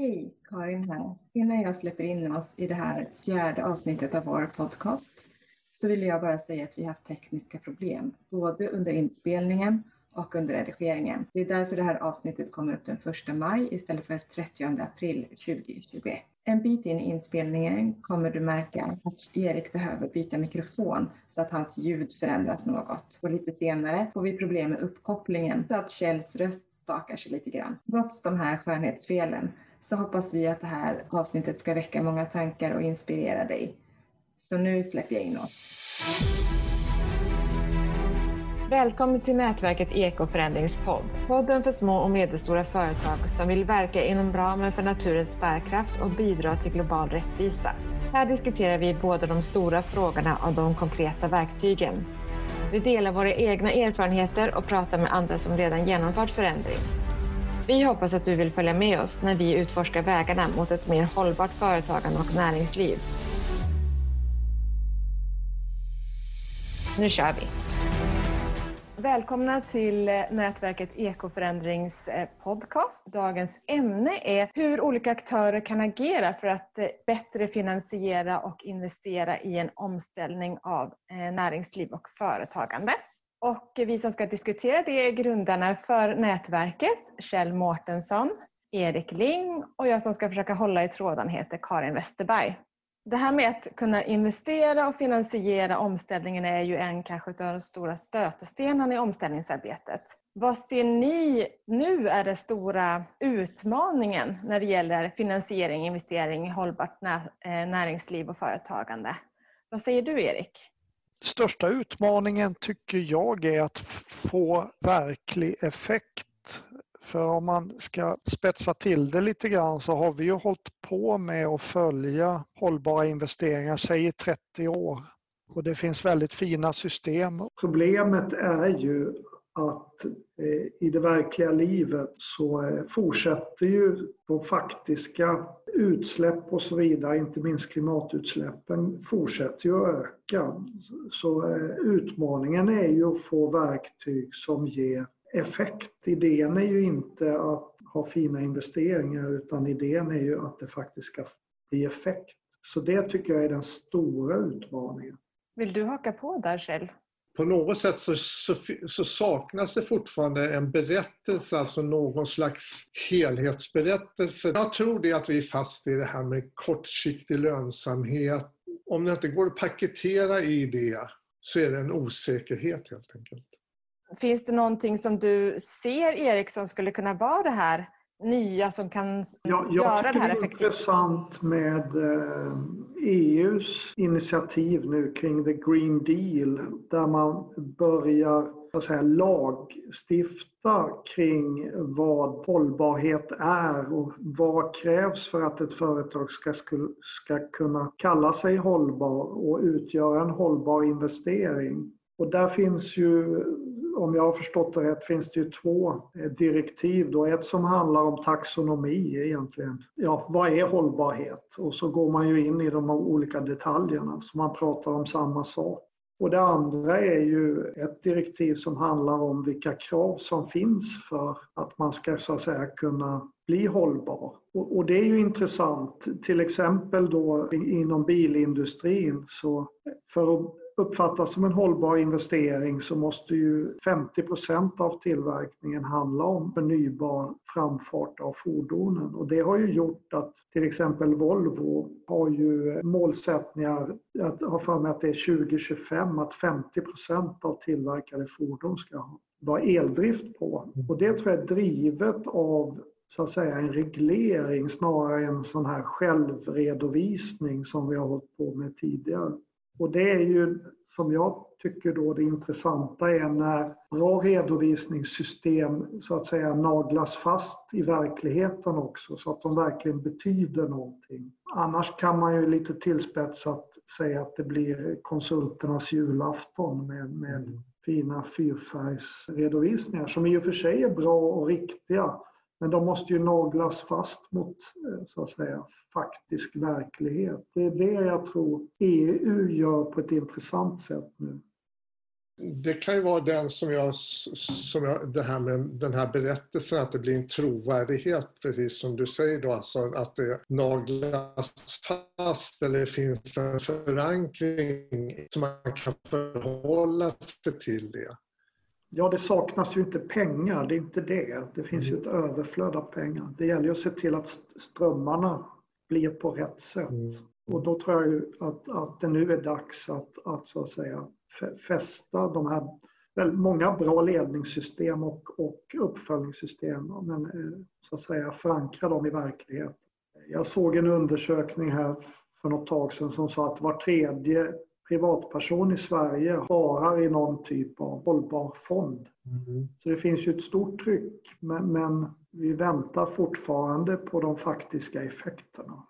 Hej, Karin här. Innan jag släpper in oss i det här fjärde avsnittet av vår podcast så vill jag bara säga att vi har haft tekniska problem både under inspelningen och under redigeringen. Det är därför det här avsnittet kommer upp den 1 maj istället för 30 april 2021. En bit in i inspelningen kommer du märka att Erik behöver byta mikrofon så att hans ljud förändras något. Och lite senare får vi problem med uppkopplingen så att Kjells röst stakar sig lite grann. Trots de här skönhetsfelen så hoppas vi att det här avsnittet ska väcka många tankar och inspirera dig. Så nu släpper jag in oss. Välkommen till nätverket Ekoförändringspodd. Podden för små och medelstora företag som vill verka inom ramen för naturens bärkraft och bidra till global rättvisa. Här diskuterar vi både de stora frågorna och de konkreta verktygen. Vi delar våra egna erfarenheter och pratar med andra som redan genomfört förändring. Vi hoppas att du vill följa med oss när vi utforskar vägarna mot ett mer hållbart företagande och näringsliv. Nu kör vi! Välkomna till nätverket Ekoförändringspodcast. Dagens ämne är hur olika aktörer kan agera för att bättre finansiera och investera i en omställning av näringsliv och företagande. Och vi som ska diskutera det är grundarna för nätverket, Kjell Mortensson, Erik Ling och jag som ska försöka hålla i tråden heter Karin Westerberg. Det här med att kunna investera och finansiera omställningen är ju en kanske av de stora stötestenarna i omställningsarbetet. Vad ser ni nu är den stora utmaningen när det gäller finansiering, investering i hållbart näringsliv och företagande? Vad säger du, Erik? Största utmaningen tycker jag är att få verklig effekt. För om man ska spetsa till det lite grann så har vi ju hållit på med att följa hållbara investeringar, säg i 30 år. Och det finns väldigt fina system. Problemet är ju att i det verkliga livet så fortsätter ju de faktiska utsläpp och så vidare, inte minst klimatutsläppen, fortsätter ju att öka. Så utmaningen är ju att få verktyg som ger effekt. Idén är ju inte att ha fina investeringar utan idén är ju att det faktiskt ska bli effekt. Så det tycker jag är den stora utmaningen. Vill du haka på där, Kjell? På något sätt så saknas det fortfarande en berättelse, alltså någon slags helhetsberättelse. Jag tror det att vi är fast i det här med kortsiktig lönsamhet. Om det inte går att paketera i det så är det en osäkerhet helt enkelt. Finns det någonting som du ser, Erik, som skulle kunna vara det här nya som kan göra det här effektivt? Jag tycker det är intressant med EUs initiativ nu kring The Green Deal där man börjar lagstifta kring vad hållbarhet är och vad krävs för att ett företag ska kunna kalla sig hållbar och utgöra en hållbar investering. Och där finns ju, om jag har förstått det rätt, finns det ju två direktiv då. Ett som handlar om taxonomi egentligen. Ja, vad är hållbarhet? Och så går man ju in i de olika detaljerna så man pratar om samma sak. Och det andra är ju ett direktiv som handlar om vilka krav som finns för att man ska kunna bli hållbar. Och det är ju intressant. Till exempel då inom bilindustrin så för att uppfattas som en hållbar investering så måste ju 50% av tillverkningen handla om förnybar framfart av fordonen. Och det har ju gjort att till exempel Volvo har ju målsättningar att ha för mig att det är 2025 att 50% av tillverkade fordon ska vara eldrift på. Och det tror jag är drivet av en reglering snarare än en sån här självredovisning som vi har hållit på med tidigare. Och det är ju, som jag tycker då, det intressanta är när bra redovisningssystem naglas fast i verkligheten också så att de verkligen betyder någonting. Annars kan man ju lite tillspetsat säga att det blir konsulternas julafton med fina fyrfärgsredovisningar som i och för sig är bra och riktiga. Men de måste ju naglas fast mot faktisk verklighet. Det är det jag tror EU gör på ett intressant sätt nu. Det kan ju vara den som jag det här med den här berättelsen, att det blir en trovärdighet, precis som du säger då, alltså att det naglas fast eller finns en förankring som man kan förhålla sig till det. Ja, det saknas ju inte pengar, det är inte det. Det finns ju ett överflöd av pengar. Det gäller ju att se till att strömmarna blir på rätt sätt. Och då tror jag ju att det nu är dags att så att säga fästa de här väldigt många bra ledningssystem och uppföljningssystem, men så att säga förankra dem i verklighet. Jag såg en undersökning här för något tag sedan som sa att var tredje privatperson i Sverige har i någon typ av hållbar fond. Så det finns ju ett stort tryck, men vi väntar fortfarande på de faktiska effekterna.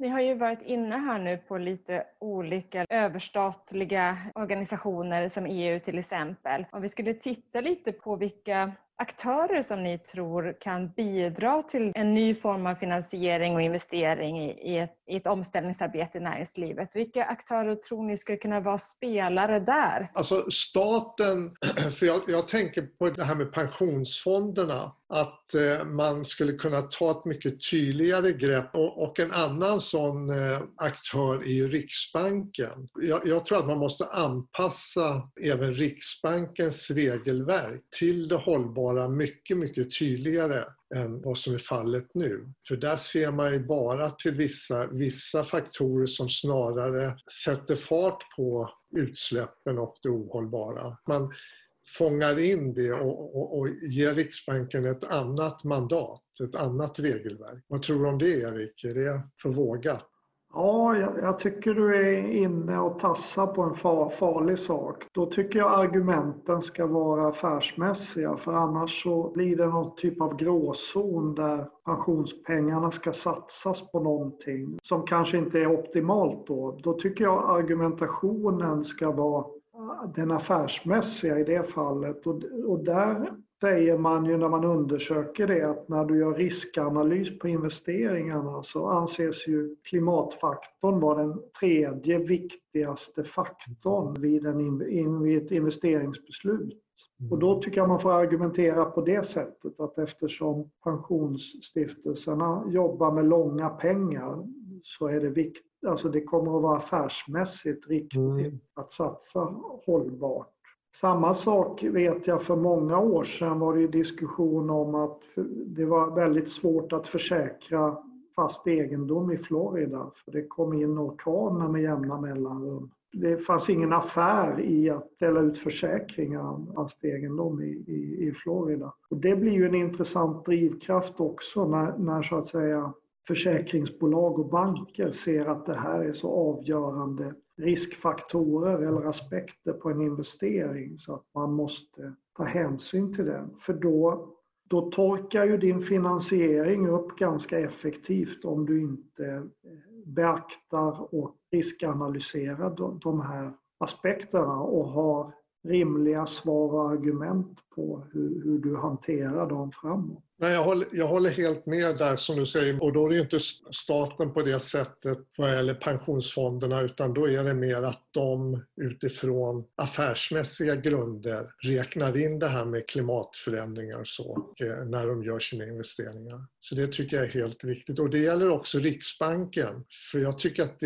Vi har ju varit inne här nu på lite olika överstatliga organisationer som EU till exempel. Om vi skulle titta lite på vilka aktörer som ni tror kan bidra till en ny form av finansiering och investering i ett omställningsarbete i näringslivet. Vilka aktörer tror ni skulle kunna vara spelare där? Alltså staten, för jag tänker på det här med pensionsfonderna, att man skulle kunna ta ett mycket tydligare grepp, och en annan sån aktör är ju Riksbanken. Jag tror att man måste anpassa även Riksbankens regelverk till det hållbara mycket, mycket tydligare än vad som är fallet nu. För där ser man ju bara till vissa faktorer som snarare sätter fart på utsläppen och det ohållbara. Man fångar in det och ger Riksbanken ett annat mandat, ett annat regelverk. Vad tror du om det, Erik? Är det för vågat? Ja, jag tycker du är inne och tassar på en farlig sak. Då tycker jag argumenten ska vara affärsmässiga, för annars så blir det någon typ av gråzon där pensionspengarna ska satsas på någonting som kanske inte är optimalt då. Då tycker jag argumentationen ska vara den affärsmässiga i det fallet, och där säger man ju när man undersöker det att när du gör riskanalys på investeringarna så anses ju klimatfaktorn vara den tredje viktigaste faktorn vid ett investeringsbeslut. Och då tycker jag man får argumentera på det sättet att eftersom pensionsstiftelserna jobbar med långa pengar så är det viktigt, alltså det kommer att vara affärsmässigt riktigt att satsa hållbart. Samma sak vet jag för många år sedan var det ju diskussion om att det var väldigt svårt att försäkra fast egendom i Florida. För det kom in orkaner med jämna mellanrum. Det fanns ingen affär i att ställa ut försäkringar av fast egendom i Florida. Och det blir ju en intressant drivkraft också när så att säga försäkringsbolag och banker ser att det här är så avgörande riskfaktorer eller aspekter på en investering så att man måste ta hänsyn till den. För då torkar ju din finansiering upp ganska effektivt om du inte beaktar och riskanalyserar de här aspekterna och har rimliga svar och argument på hur du hanterar dem framåt. Nej, jag håller helt med där som du säger, och då är det inte staten på det sättet eller pensionsfonderna, utan då är det mer att de utifrån affärsmässiga grunder räknar in det här med klimatförändringar och så när de gör sina investeringar. Så det tycker jag är helt viktigt, och det gäller också Riksbanken, för jag tycker att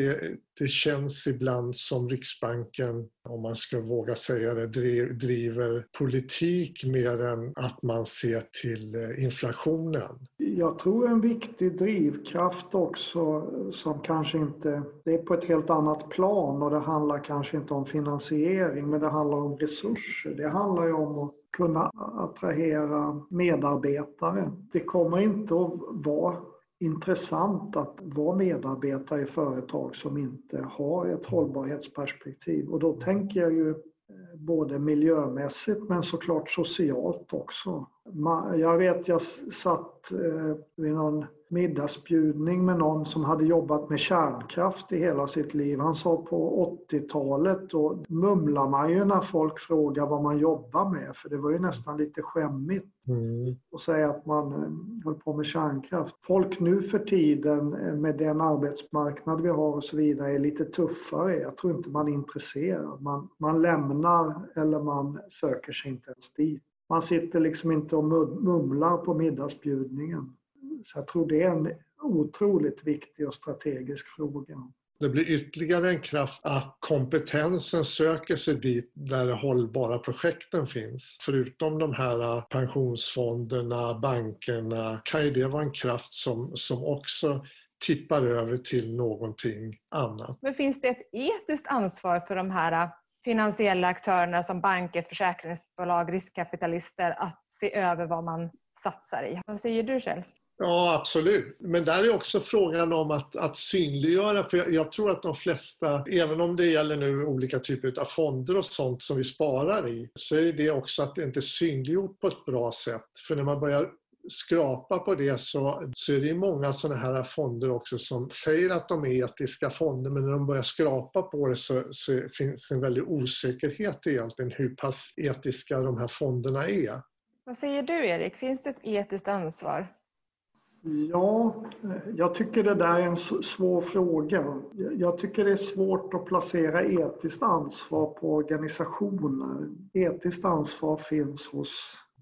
det känns ibland som Riksbanken, om man ska våga säga det, driver politik mer än att man ser till inflationen. Jag tror en viktig drivkraft också som kanske inte, det är på ett helt annat plan och det handlar kanske inte om finansiering men det handlar om resurser. Det handlar ju om att kunna attrahera medarbetare. Det kommer inte att vara intressant att vara medarbetare i företag som inte har ett hållbarhetsperspektiv, och då tänker jag ju både miljömässigt men såklart socialt också. Jag vet, jag satt vid någon middagsbjudning med någon som hade jobbat med kärnkraft i hela sitt liv. Han sa på 80-talet, och mumlar man ju när folk frågar vad man jobbar med, för det var ju nästan lite skämmigt att säga att man höll på med kärnkraft. Folk nu för tiden med den arbetsmarknad vi har och så vidare är lite tuffare. Jag tror inte man är intresserad. Man lämnar eller man söker sig inte ens dit. Man sitter liksom inte och mumlar på middagsbjudningen. Så jag tror det är en otroligt viktig och strategisk fråga. Det blir ytterligare en kraft att kompetensen söker sig dit där de hållbara projekten finns. Förutom de här pensionsfonderna, bankerna, kan ju det vara en kraft som också tippar över till någonting annat. Men finns det ett etiskt ansvar för de här finansiella aktörerna som banker, försäkringsbolag, riskkapitalister att se över vad man satsar i? Vad säger du själv? Ja, absolut. Men där är också frågan om att synliggöra. För jag tror att de flesta, även om det gäller nu olika typer av fonder och sånt som vi sparar i, så är det också att det inte är synliggjort på ett bra sätt. För när man börjar skrapa på det så är det många sådana här fonder också som säger att de är etiska fonder, men när de börjar skrapa på det så finns det en väldig osäkerhet egentligen hur pass etiska de här fonderna är. Vad säger du, Erik? Finns det ett etiskt ansvar? Ja, jag tycker det där är en svår fråga. Jag tycker det är svårt att placera etiskt ansvar på organisationer. Etiskt ansvar finns hos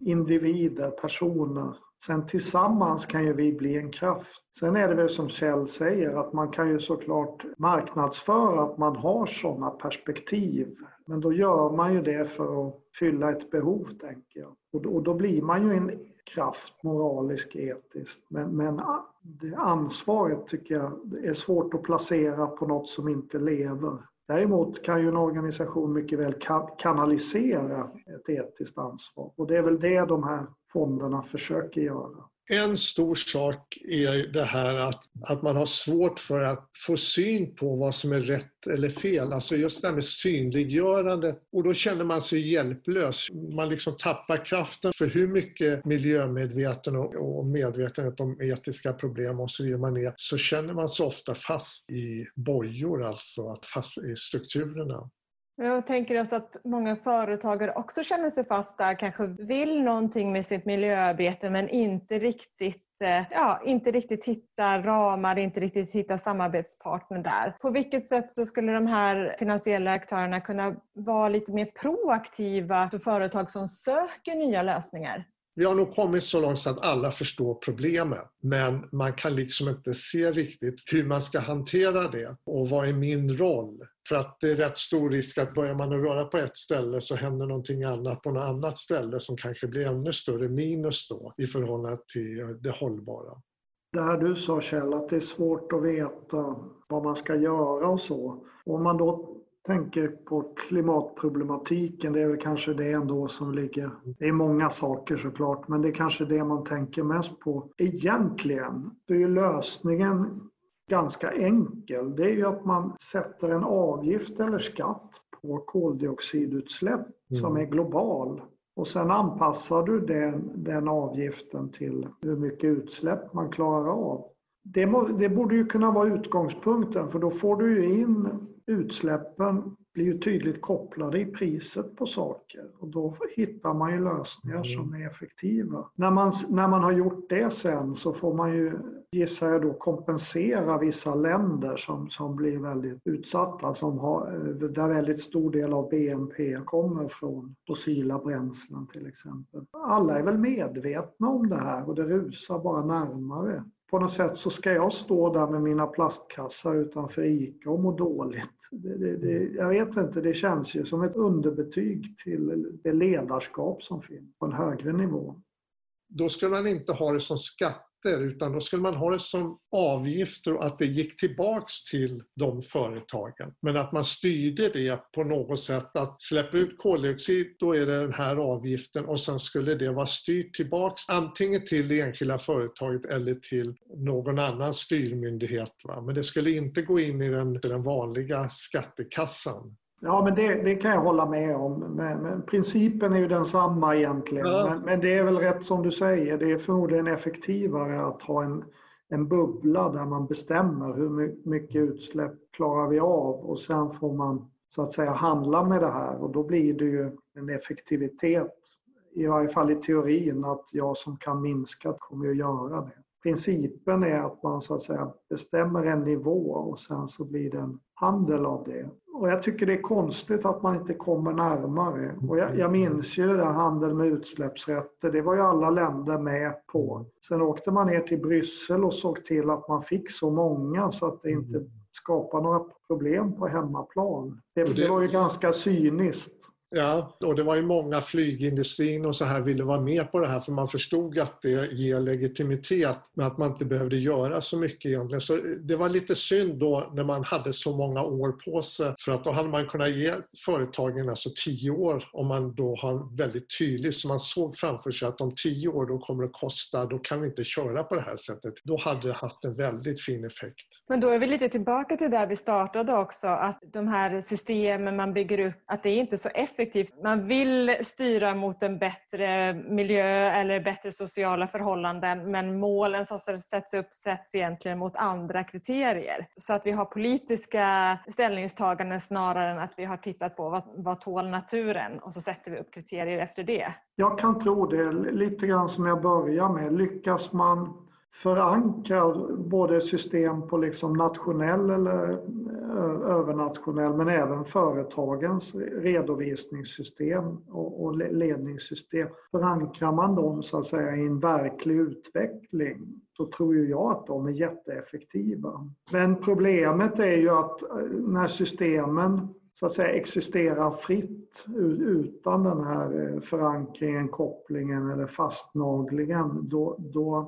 individer, personer. Sen tillsammans kan ju vi bli en kraft. Sen är det väl som Kjell säger att man kan ju såklart marknadsföra att man har sådana perspektiv. Men då gör man ju det för att fylla ett behov, tänker jag. Och då blir man ju en kraft, moraliskt, etiskt. Men det ansvaret tycker jag är svårt att placera på något som inte lever. Däremot kan ju en organisation mycket väl kanalisera ett etiskt ansvar. Och det är väl det de här fonderna försöker göra. En stor sak är det här att man har svårt för att få syn på vad som är rätt eller fel. Alltså just det här med synliggörande. Och då känner man sig hjälplös. Man liksom tappar kraften för hur mycket miljömedveten och medvetenhet om etiska problem och så vidare man är. Så känner man sig ofta fast i bojor, alltså fast i strukturerna. Jag tänker också att många företagare också känner sig fast där, kanske vill någonting med sitt miljöarbete men inte riktigt hitta ramar, inte riktigt hitta samarbetspartner där. På vilket sätt så skulle de här finansiella aktörerna kunna vara lite mer proaktiva för företag som söker nya lösningar? Vi har nog kommit så långt så att alla förstår problemet, men man kan liksom inte se riktigt hur man ska hantera det och vad är min roll. För att det är rätt stor risk att börjar man att röra på ett ställe så händer någonting annat på något annat ställe som kanske blir ännu större minus då i förhållande till det hållbara. Det här du sa, Kjell, att det är svårt att veta vad man ska göra och så. Om man då tänker på klimatproblematiken, det är väl kanske det ändå som ligger. Det är många saker såklart, men det är kanske det man tänker mest på. Egentligen är ju lösningen ganska enkel. Det är ju att man sätter en avgift eller skatt på koldioxidutsläpp som är global. Och sen anpassar du den avgiften till hur mycket utsläpp man klarar av. Det borde ju kunna vara utgångspunkten, för då får du ju in utsläppen, blir ju tydligt kopplade i priset på saker, och då hittar man ju lösningar som är effektiva. När man har gjort det sen så får man ju, gissar jag då, kompensera vissa länder som blir väldigt utsatta, där väldigt stor del av BNP kommer från fossila bränslen till exempel. Alla är väl medvetna om det här och det rusar bara närmare. På något sätt så ska jag stå där med mina plastkassar utanför Ica och må dåligt. Jag vet inte, det känns ju som ett underbetyg till det ledarskap som finns på en högre nivå. Då skulle man inte ha det som skatter, utan då skulle man ha det som avgifter och att det gick tillbaks till de företagen. Men att man styrde det på något sätt, att släpper ut koldioxid, då är det den här avgiften, och sen skulle det vara styrt tillbaks antingen till det enskilda företaget eller till någon annan styrmyndighet. Men det skulle inte gå in i den vanliga skattekassan. Ja, men det kan jag hålla med om. Men principen är ju densamma egentligen. Ja. Men det är väl rätt som du säger. Det är förmodligen effektivare att ha en bubbla där man bestämmer hur mycket utsläpp klarar vi av. Och sen får man så att säga handla med det här. Och då blir det ju en effektivitet. I varje fall i teorin att jag som kan minska kommer att göra det. Principen är att man så att säga bestämmer en nivå och sen så blir det en handel av det. Och jag tycker det är konstigt att man inte kommer närmare. Och jag minns ju det där handeln med utsläppsrätter. Det var ju alla länder med på. Sen åkte man ner till Bryssel och såg till att man fick så många så att det inte skapar några problem på hemmaplan. Det var ju ganska cyniskt. Ja, och det var ju många flygindustrin och så här ville vara med på det här för man förstod att det ger legitimitet men att man inte behövde göra så mycket egentligen. Så det var lite synd då när man hade så många år på sig för att då hade man kunnat ge företagen alltså 10 år om man då har väldigt tydligt så man såg framför sig att om 10 år då kommer det kosta, då kan vi inte köra på det här sättet. Då hade det haft en väldigt fin effekt. Men då är vi lite tillbaka till där vi startade också att de här systemen man bygger upp att det är inte så effektivt. Man vill styra mot en bättre miljö eller bättre sociala förhållanden men målen som sätts upp sätts egentligen mot andra kriterier. Så att vi har politiska ställningstaganden snarare än att vi har tittat på vad tål naturen och så sätter vi upp kriterier efter det. Jag kan tro det lite grann som jag börjar med. Lyckas man förankra både system på liksom nationell eller övernationell men även företagens redovisningssystem och ledningssystem. Förankrar man dem så att säga i en verklig utveckling så tror ju jag att de är jätteeffektiva. Men problemet är ju att när systemen så att säga existerar fritt utan den här förankringen, kopplingen eller fastnaglingen då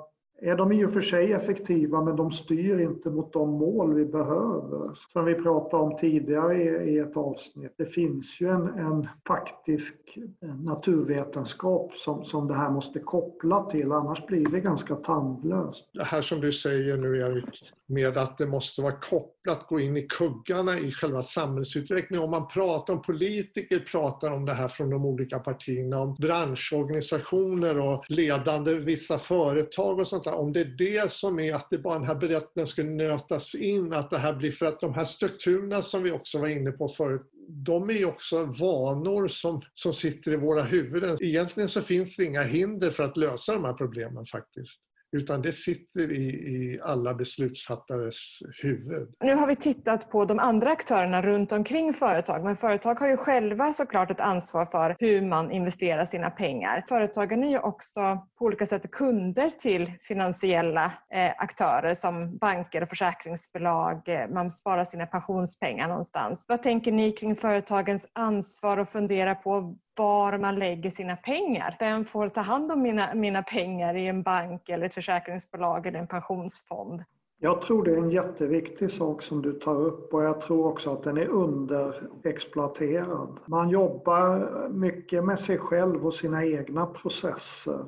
är de i och för sig effektiva men de styr inte mot de mål vi behöver. Som vi pratade om tidigare i ett avsnitt. Det finns ju en faktisk naturvetenskap som det här måste koppla till. Annars blir det ganska tandlöst. Det här som du säger nu Erik med att det måste vara kopplat, gå in i kuggarna i själva samhällsutvecklingen. Om man pratar om politiker, pratar om det här från de olika partierna, om branschorganisationer och ledande vissa företag och sånt där. Om det är det som är att det bara den här berättelsen ska nötas in, att det här blir för att de här strukturerna som vi också var inne på förut, de är ju också vanor som sitter i våra huvuden. Egentligen så finns det inga hinder för att lösa de här problemen faktiskt. Utan det sitter i alla beslutsfattares huvud. Nu har vi tittat på de andra aktörerna runt omkring företag. Men företag har ju själva såklart ett ansvar för hur man investerar sina pengar. Företagen är ju också på olika sätt kunder till finansiella aktörer som banker och försäkringsbolag. Man sparar sina pensionspengar någonstans. Vad tänker ni kring företagens ansvar och fundera på var man lägger sina pengar? Vem får ta hand om mina pengar i en bank eller ett försäkringsbolag eller en pensionsfond? Jag tror det är en jätteviktig sak som du tar upp och jag tror också att den är underexploaterad. Man jobbar mycket med sig själv och sina egna processer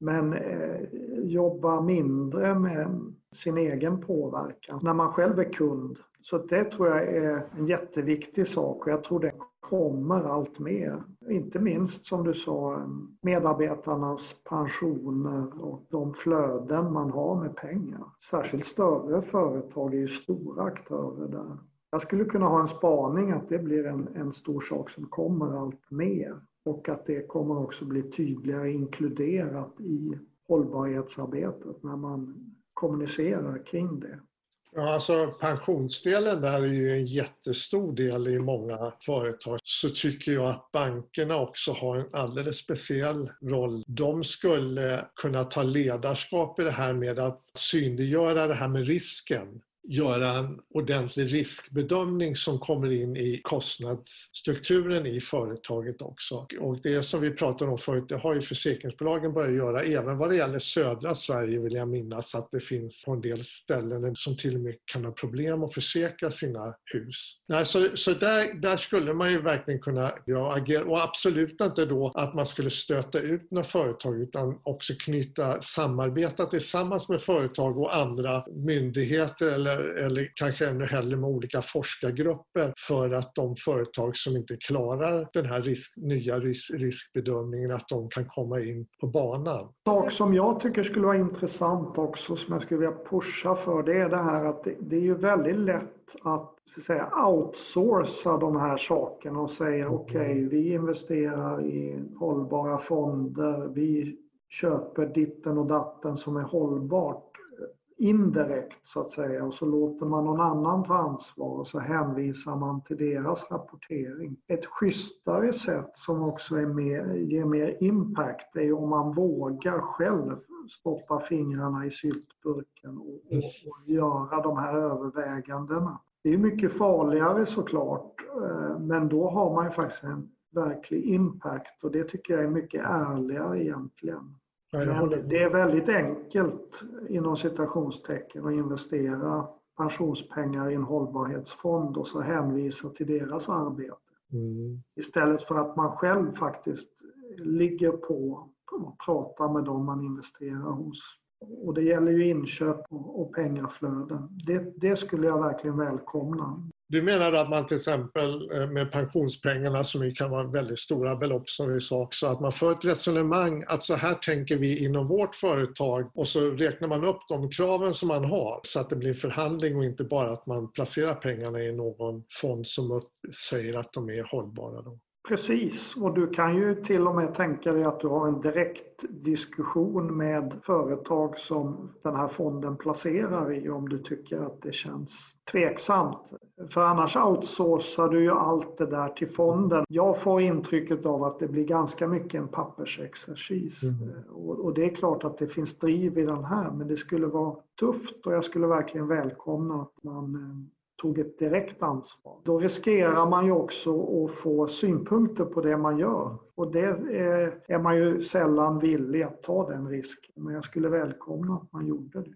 men jobbar mindre med sin egen påverkan när man själv är kund. Så det tror jag är en jätteviktig sak och jag tror det kommer allt mer. Inte minst som du sa medarbetarnas pensioner och de flöden man har med pengar. Särskilt större företag är ju stora aktörer där. Jag skulle kunna ha en spaning att det blir en stor sak som kommer allt mer. Och att det kommer också bli tydligare inkluderat i hållbarhetsarbetet när man kommunicerar kring det. Ja, alltså pensionsdelen där är ju en jättestor del i många företag. Så tycker jag att bankerna också har en alldeles speciell roll. De skulle kunna ta ledarskap i det här med att synliggöra det här med risken. Göra en ordentlig riskbedömning som kommer in i kostnadsstrukturen i företaget också. Och det som vi pratade om förut, det har ju försäkringsbolagen börjat göra även vad det gäller södra Sverige vill jag minnas att det finns på en del ställen som till och med kan ha problem att försäkra sina hus. Nej, så där skulle man ju verkligen kunna agera och absolut inte då att man skulle stöta ut några företag utan också knyta samarbeta tillsammans med företag och andra myndigheter eller eller kanske ännu hellre med olika forskargrupper för att de företag som inte klarar den här riskbedömningen att de kan komma in på banan. Något som jag tycker skulle vara intressant också som jag skulle vilja pusha för det är det här att det är ju väldigt lätt att så att säga outsourca de här sakerna och säga okej, vi investerar i hållbara fonder, vi köper ditten och datten som är hållbart indirekt så att säga och så låter man någon annan ta ansvar och så hänvisar man till deras rapportering. Ett schysstare sätt som också är mer, ger mer impact är om man vågar själv stoppa fingrarna i syltburken och göra de här övervägandena. Det är mycket farligare såklart, men då har man ju faktiskt en verklig impact och det tycker jag är mycket ärligare egentligen. Men det är väldigt enkelt inom citationstecken att investera pensionspengar i en hållbarhetsfond och så hänvisa till deras arbete. Istället för att man själv faktiskt ligger på och pratar med dem man investerar hos. Och det gäller ju inköp och pengaflöden. Det skulle jag verkligen välkomna. Du menar att man till exempel med pensionspengarna som ju kan vara väldigt stora belopp som vi sa också att man för ett resonemang att så här tänker vi inom vårt företag och så räknar man upp de kraven som man har så att det blir förhandling och inte bara att man placerar pengarna i någon fond som säger att de är hållbara då. Precis, och du kan ju till och med tänka dig att du har en direkt diskussion med företag som den här fonden placerar i om du tycker att det känns tveksamt. För annars outsourcar du ju allt det där till fonden. Jag får intrycket av att det blir ganska mycket en pappersexercis. Och det är klart att det finns driv i den här, men det skulle vara tufft och jag skulle verkligen välkomna att man tog ett direkt ansvar. Då riskerar man ju också att få synpunkter på det man gör. Och det är man ju sällan villig att ta den risken. Men jag skulle välkomna att man gjorde det.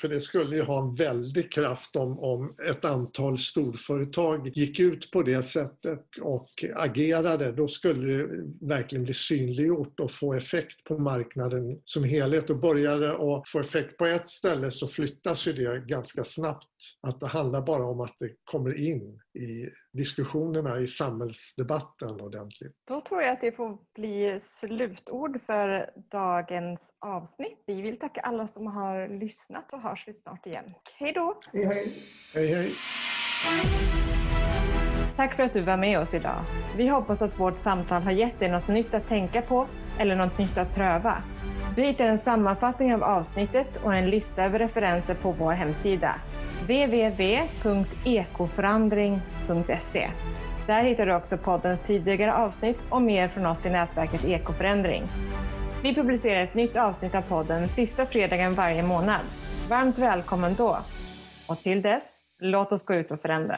För det skulle ju ha en väldig kraft om ett antal storföretag gick ut på det sättet och agerade. Då skulle det verkligen bli synliggjort och få effekt på marknaden som helhet. Och börjar det få effekt på ett ställe så flyttas ju det ganska snabbt. Att det handlar bara om att det kommer in i diskussionerna i samhällsdebatten ordentligt. Då tror jag att det får bli slutord för dagens avsnitt. Vi vill tacka alla som har lyssnat och hörs vi snart igen. Hej då! Hej hej! Hej hej! Tack för att du var med oss idag. Vi hoppas att vårt samtal har gett dig något nytt att tänka på eller något nytt att pröva. Du hittar en sammanfattning av avsnittet och en lista över referenser på vår hemsida www.ekoförändring.se. Där hittar du också poddens tidigare avsnitt och mer från oss i nätverket Ekoförändring. Vi publicerar ett nytt avsnitt av podden sista fredagen varje månad. Varmt välkommen då! Och till dess, låt oss gå ut och förändra!